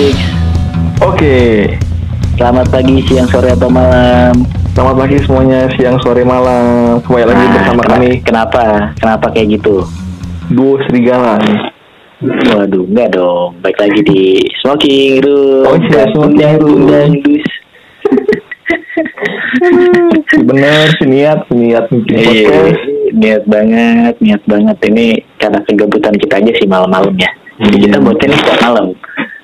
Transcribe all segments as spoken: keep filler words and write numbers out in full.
Asik. Oke, selamat pagi, siang, sore, atau malam. Selamat pagi semuanya, siang, sore, malam. Kembali nah, lagi bersama kenapa, kami. Kenapa? Kenapa kayak gitu? Duo serigala nih. Waduh, enggak dong. Baik lagi di Smoking Room. Oh iya, Smoking Room. Bener, niat, niat podcast. Niat banget, niat banget. Ini karena kegabutan kita aja sih malam-malam ya. Jadi yeah. kita buatnya nih setiap malam.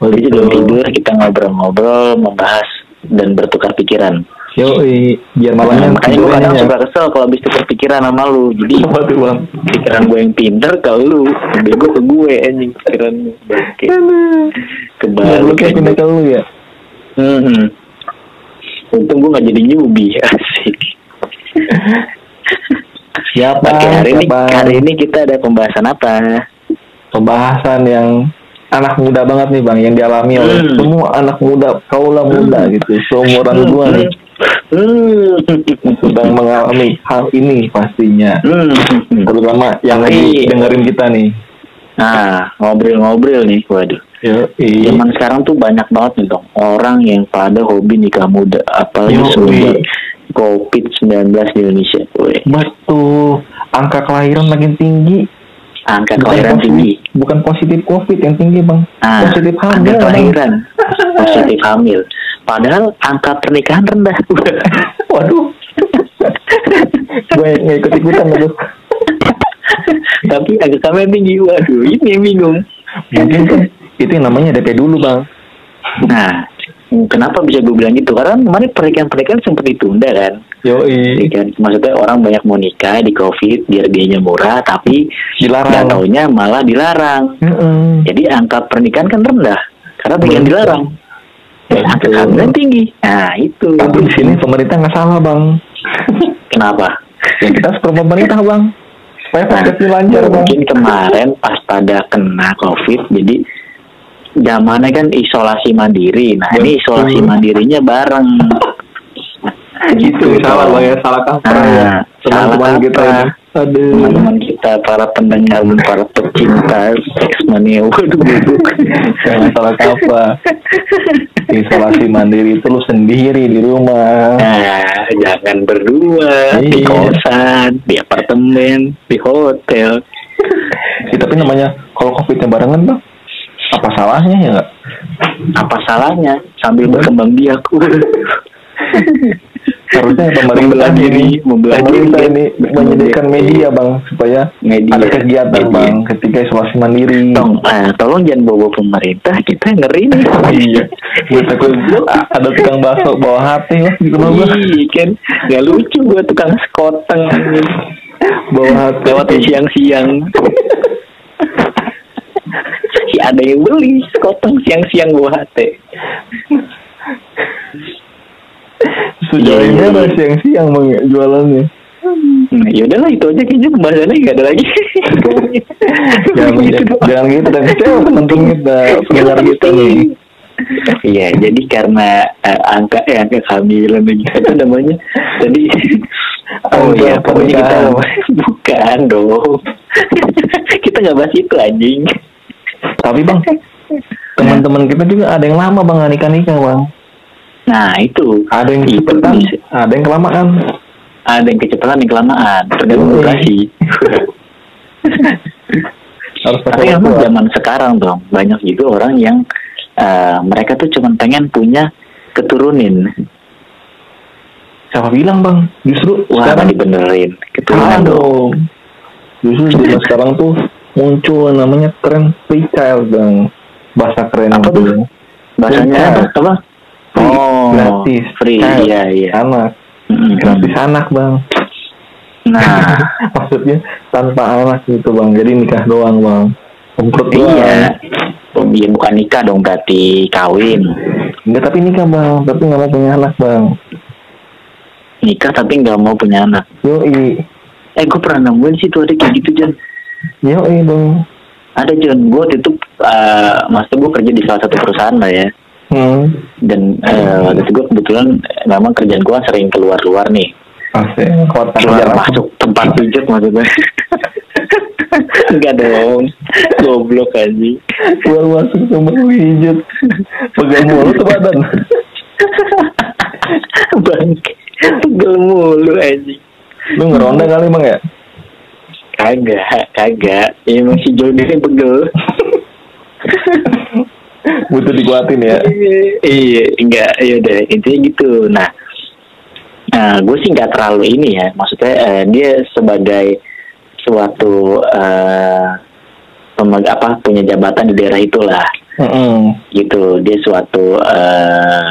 Jadi sebelum tidur kita ngobrol-ngobrol, membahas dan bertukar pikiran. Yoi, biar malamnya nah, makanya gue kadang ya. suka kesel kalau habis tukar pikiran sama lu. Jadi Waduh, pikiran gue yang pinter kalau lu bego ke gue anjing pikiran bangke. Kebalik lu kayak pindah ke lu ya. Mm-hmm. Untung gue gak jadi newbie, asik. Siapa? Oke, hari ini hari ini kita ada pembahasan apa? Pembahasan yang anak muda banget nih bang, yang dialami oleh hmm. semua anak muda, kaulah muda hmm. gitu, seumuran hmm. gua nih. Hmm. Sedang mengalami hal ini pastinya, hmm. terutama yang lagi dengerin kita nih. Nah, ngobrol-ngobrol nih, waduh. Yoi. Zaman sekarang tuh banyak banget nih dong orang yang pada hobi nikah muda, apalagi sebelum covid sembilan belas di Indonesia. Woy. Betul, angka kelahiran makin tinggi. Angka kelahiran bukan tinggi, positif, bukan positif covid yang tinggi bang, ah, positif hamil. Angka kelahiran, positif hamil. Padahal angka pernikahan rendah. Waduh, gue nggak ikut ikutan loh. Tapi angka kelahiran tinggi, waduh, ini yang bingung. Mungkin kan itu yang namanya D P dulu bang. Nah, kenapa bisa gue bilang gitu? Karena kemarin pernikahan-pernikahan sempat ditunda kan. Yoi. Kan maksudnya orang banyak mau nikah di covid biar biayanya murah tapi dilarang, taunya malah dilarang. Mm-mm. Jadi angka pernikahan kan rendah karena pengen dilarang. Eh, angka kelahiran tinggi. Nah itu. Tapi di sini pemerintah nggak salah bang. Kenapa? Ya kita suka pemerintah bang. Supaya vaksinasi nah, lancar bang. Mungkin kemarin pas pada kena covid jadi zamannya kan isolasi mandiri. Nah ini isolasi mandirinya bareng. Gitu salah loh ya, salah kaprah ya, teman-teman kita teman-teman kita para pendengar dan para pecinta seks mania, waduh jangan salah kaprah. Isolasi mandiri itu lu sendiri di rumah, nah jangan berdua. Iyi. Di kosan, di apartemen, di hotel. Ya, tapi namanya kalau covidnya barengan bang, apa salahnya ya nggak? Apa salahnya sambil berkembang biak. Harusnya pemerintah ini pemerintah ini menyediakan media bang supaya media, ada kegiatan media. Bang ketika isolasi mandiri tolong, eh, tolong jangan bawa pemerintah kita ngeri nih. Iya, gue takut ada tukang bakso bawa hati lah gitu loh bang. Iya kan nggak lucu gue tukang sekoteng bawa hati lewat siang-siang. Si ada yang beli sekoteng siang-siang bawa hati. Sejauh ini ya, masih siang-siang jualannya. Nah, yaudah lah itu aja kayaknya pembahasannya nggak ada lagi. Jangan gitu, jangan gitu dan kecewa penonton kita, pendengar kita. Iya, jadi karena uh, angka eh angka kehamilan itu namanya tadi. Oh iya, pokoknya kita bukan dong. Kita nggak bahas itu anjing. Tapi bang, teman-teman kita juga ada yang lama bang nikah-nikah bang. Nah itu ada yang kecepatan, ada yang kelamaan, ada yang kecepatan, yang kelamaan tergantung durasi. Tapi emang zaman sekarang dong banyak juga orang yang uh, mereka tuh cuma pengen punya keturunin. Siapa bilang bang? Justru wah, sekarang dibenerin keturunan dong. Justru zaman sekarang tuh muncul namanya tren pre-child bang, bahasa keren apa tuh? Bahasanya apa? apa? Free. Oh, gratis, free, nah, iya, iya. Anak, mm-hmm. gratis anak bang. Nah, maksudnya tanpa anak gitu bang, jadi nikah doang bang. Umprut iya, doang. Iya bukan nikah dong, berarti kawin. Enggak, tapi nikah bang, tapi nggak mau punya anak bang. Nikah tapi nggak mau punya anak. Yoi. Eh, gue pernah nemuin sih tuh ada kayak gitu John. Yoi bang. Ada John, gue tutup, uh, maksud gue kerja di salah satu perusahaan lah ya. Hmm. Dan uh, waktu itu gue kebetulan memang kerjaan gue sering keluar-luar nih. Masih, keluar masuk tempat pijat maksudnya. Enggak dong. Goblok aja. Keluar masuk sama hijau. Pegang mulu tuh badan. Bangke. Pegang mulu aja. Lu ngeronda kali emang ya? Kagak, kagak. Emang si Jody ini pegel. Butuh dikuatin ya. Iya, enggak. Yaudah, intinya gitu. Nah, nah gue sih nggak terlalu ini ya. Maksudnya eh, dia sebagai suatu eh, pemeg- apa punya jabatan di daerah itulah. Mm-hmm. Gitu. Dia suatu eh,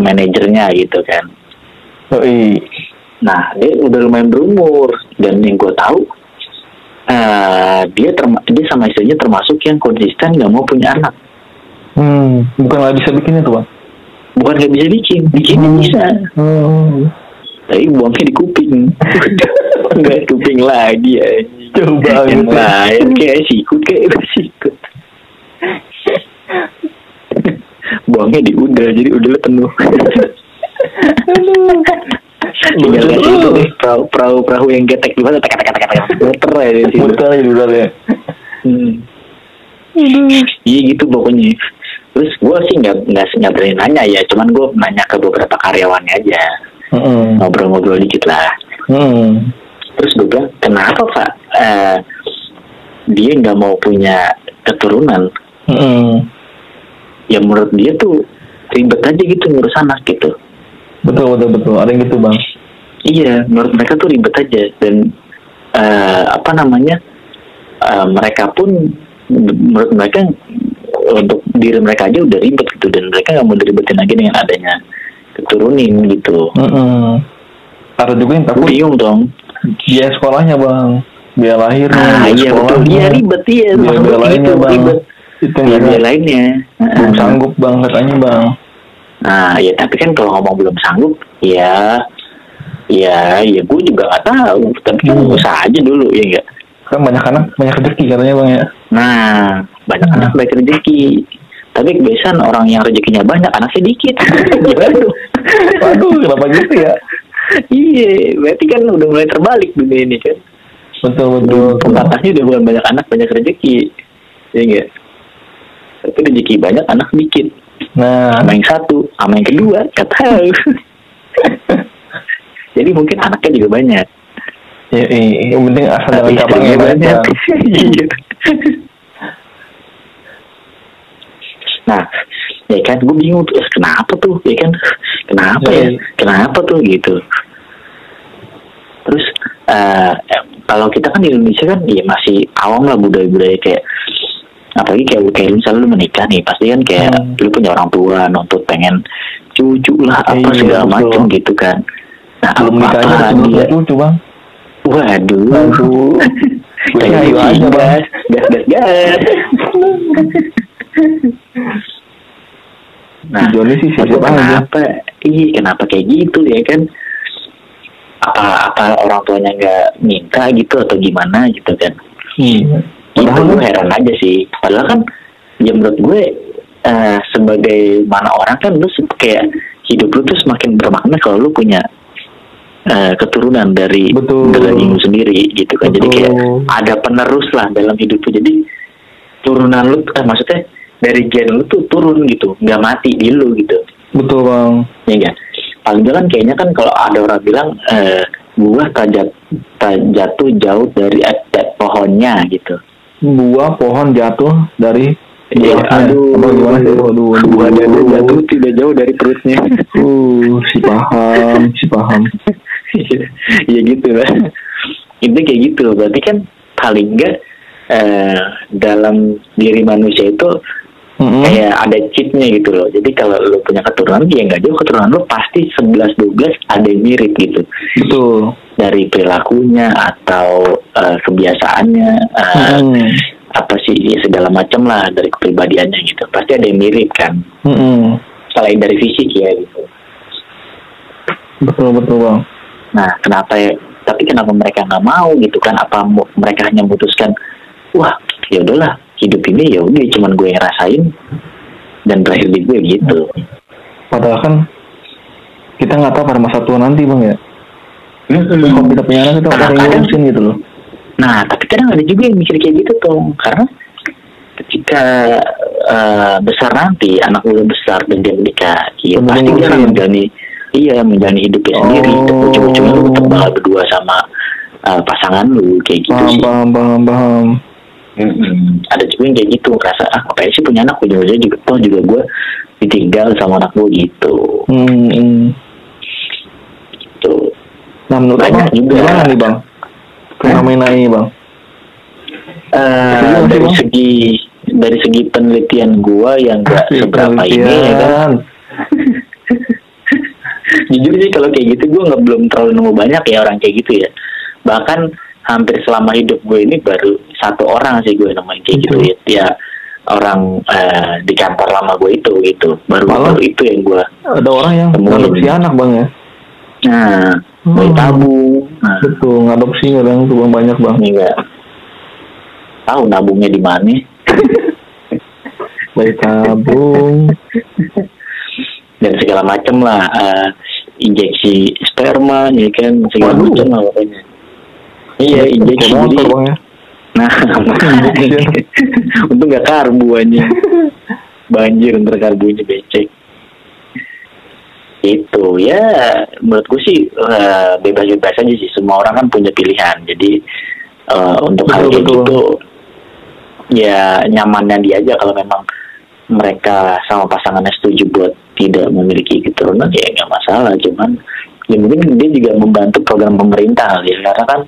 manajernya gitu kan. Oh, iya. Nah, dia udah lumayan berumur dan yang gue tahu uh, dia terma- dia sama istrinya termasuk yang konsisten nggak mau punya anak. Hmm, bukan nggak bisa bikinnya tuh bang? Bukan nggak bisa bikin, bikinnya hmm. bisa. Hmm. Tapi buangnya di kuping, nggak kuping lagi ya. Coba yang lain kayak sikut kayak sikut. Buangnya di udara jadi udaranya penuh. Tinggal lihat itu deh, perahu, perahu, perahu yang getek di mana, teka teka teka teka, muter ya di sini. Muter aja dulu ya. Hmm. Iya gitu pokoknya. Terus gue sih nggak nggak nggak berani nanya ya, cuman gue nanya ke beberapa karyawannya aja, mm-hmm. ngobrol-ngobrol dikit lah. Mm-hmm. Terus gue bilang, kenapa Pak? Uh, dia nggak mau punya keturunan. Mm-hmm. Ya menurut dia tuh ribet aja gitu ngurus anak gitu. Betul, betul, betul. Ada yang gitu, Bang. Iya, menurut mereka tuh ribet aja. Dan, uh, apa namanya, uh, mereka pun, menurut mereka, untuk diri mereka aja udah ribet gitu. Dan mereka nggak mau diribetin lagi dengan adanya keturunin gitu. Mm-hmm. Ada juga yang takut. Bingung dong. Biaya sekolahnya, Bang. Biaya lahirnya, ah, biaya iya, sekolahnya. Biaya ribet, iya. Biaya, biaya lainnya, itu, Bang. Ribet. Itu biaya, biaya lainnya. Belum sanggup, Bang, katanya, Bang. Nah, ya tapi kan kalau ngomong belum sanggup, ya, ya, ya gue juga nggak tahu. Tapi kan hmm. usaha aja dulu, ya nggak? Kan banyak anak, banyak rezeki katanya bang ya. Nah, banyak nah. anak banyak rezeki. Tapi kebiasaan orang yang rezekinya banyak, anaknya dikit. Waduh, waduh, kenapa gitu ya? Iya, berarti kan udah mulai terbalik dunia ini kan. Betul, betul. Pembatasnya udah bukan banyak anak, banyak rezeki, ya nggak? Tapi rezeki banyak, anak dikit. Nah, sama yang satu, sama yang kedua, gak tahu. Jadi mungkin anaknya juga banyak. Ya, iya, yang penting asal dalam cabangnya banyak. Nah, ya kan, gue bingung tuh, kenapa tuh, ya kan, kenapa ya, ya? kenapa tuh gitu. Terus, uh, kalau kita kan di Indonesia kan, ya masih awam lah budaya-budaya kayak. Apalagi kayak, kayak misalnya lu menikah nih, pasti kan kayak hmm. lu punya orang tua nuntut pengen cucu lah apa e, segala betul. macam gitu kan. Nah, apa-apa dia cucu bang. Waduh, waduh. Kayak ayo aja bang. Gas, gas, gas. Nah, Joni sih sih kenapa? Ih, kenapa kayak gitu ya kan? Apa apa orang tuanya nggak minta gitu atau gimana gitu kan? Hmm. Itu gue heran aja sih. Padahal kan ya menurut gue uh, sebagai mana orang kan lu kayak hidup lu tuh semakin bermakna kalau lu punya uh, keturunan dari daging lu sendiri gitu kan. Betul. Jadi kayak ada penerus lah dalam hidup lu. Jadi turunan lu eh, maksudnya dari gen lu tuh turun gitu, nggak mati di lu gitu. Betul bang. Iya kan. Paling jalan kayaknya kan kalau ada orang bilang uh, buah tajat jatuh jauh dari atas pohonnya gitu. Buah pohon jatuh dari ya, aduh, aduh, gimana sih? Aduh, buah jatuh, jatuh tidak jauh dari perutnya. Uh, si paham, si paham. Ya gitu lah. Itu kayak gitu. Berarti kan paling enggak eh, dalam diri manusia itu mm-hmm. kayak ada chipnya gitu loh. Jadi kalau lo punya keturunan, ya nggak jauh keturunan lo pasti sebelas dua belas ada yang mirip gitu. Betul. Dari perilakunya atau uh, kebiasaannya uh, hmm. apa sih ya segala macam lah dari kepribadiannya gitu pasti ada yang mirip kan hmm. selain dari fisik ya gitu. Betul betul bang. Nah kenapa ya, tapi kenapa mereka nggak mau gitu kan, apa mereka hanya memutuskan wah ya udahlah hidup ini ya udah cuman gue yang rasain dan berakhir di gue gitu. Padahal kan kita nggak tahu pada masa tua nanti bang ya. Kalau kita punya anak itu ada yang ngurusin gitu loh. Nah, tapi kadang ada juga yang mikir kayak gitu tuh, karena ketika uh, besar nanti, anak udah besar dan dia menikah, ya oh, pasti dia akan menjalani, iya menjalani hidupnya oh. sendiri. Ujung-ujungnya lu tetap bakal berdua sama uh, pasangan lu kayak gitu paham, sih. Paham, paham, paham. Mm-hmm. Ada juga yang kayak gitu, ngerasa ah kayaknya sih punya anak, ujung-ujungnya juga toh juga gue ditinggal sama anak gue gitu. Hmm. Gitu. Nah, menurut banyak abang, juga gimana nih bang? Fenomena ini bang? Uh, dari bang? segi dari segi penelitian gue yang gak Asli, seberapa penelitian. ini ya kan. Jujur sih kalau kayak gitu gue nggak belum terlalu nemu banyak ya orang kayak gitu ya. Bahkan hampir selama hidup gue ini baru satu orang sih gue nemuin kayak gitu ya. ya orang uh, di kantor lama gue itu gitu. Baru baru itu yang gue ada orang yang adopsi anak bang ya. Nah, bayi tabung. Nah. Betul, ngadopsi orang tuh bang banyak bang. Iya. Tahu nabungnya di mana? Bayi tabung. Dan segala macam lah, uh, injeksi sperma, ya kan, segala macam lah pokoknya. Iya, injeksi motor bang ya. Nah, untung nggak karbu aja. Banjir ntar karbunya becek. Itu ya, menurut gue sih uh, bebas-bebas aja sih. Semua orang kan punya pilihan. Jadi uh, untuk hal kayak gitu, ya nyamannya dia aja. Kalau memang mereka sama pasangannya setuju buat tidak memiliki keturunan, ya nggak masalah. Cuman ya mungkin dia juga membantu program pemerintah ya, karena kan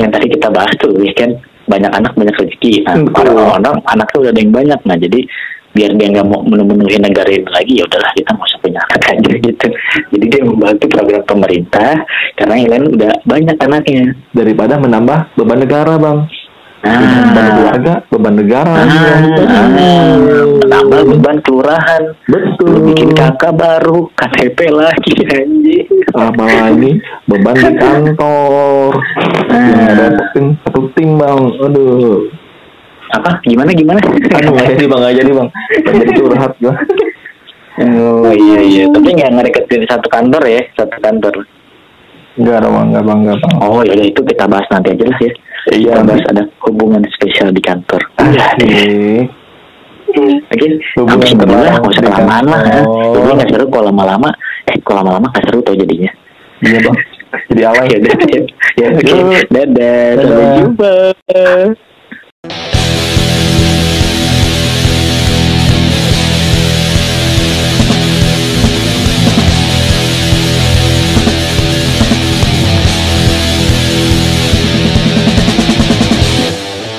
yang tadi kita bahas tuh ya kan, banyak anak banyak rezeki. Nah, kalau orang anak tuh udah ada yang banyak, nah jadi biar dia nggak mau menemuin negara ini lagi, ya udahlah kita mau punya anak aja gitu. Jadi dia membantu program pemerintah karena yang lain udah banyak anaknya, daripada menambah beban negara bang. Nah, beban keluarga, beban negara, ah, ah, menambah beban kelurahan. Betul. Bikin kakak baru, K T P lagi anjing. Apalagi beban di kantor. Ah. Ya, ada penting, satu tim bang. Aduh. Apa? Gimana gimana? Aduh, nggak jadi bang, nggak jadi bang. Jadi curhat lah. Oh iya iya, tapi nggak ngereketin satu kantor ya, satu kantor. Enggak bang, enggak bang, enggak bang. Oh ya itu kita bahas nanti aja lah ya. Iya, bahas ada hubungan spesial di kantor. Iya deh. Oke, hubungan spesial lah, nggak usah kelamaan lah. Jadi nggak seru kalau lama-lama. Eh, kalau lama-lama nggak seru tau jadinya. Iya bang. Jadi alay. Ya, oke. Dadah. Sampai jumpa.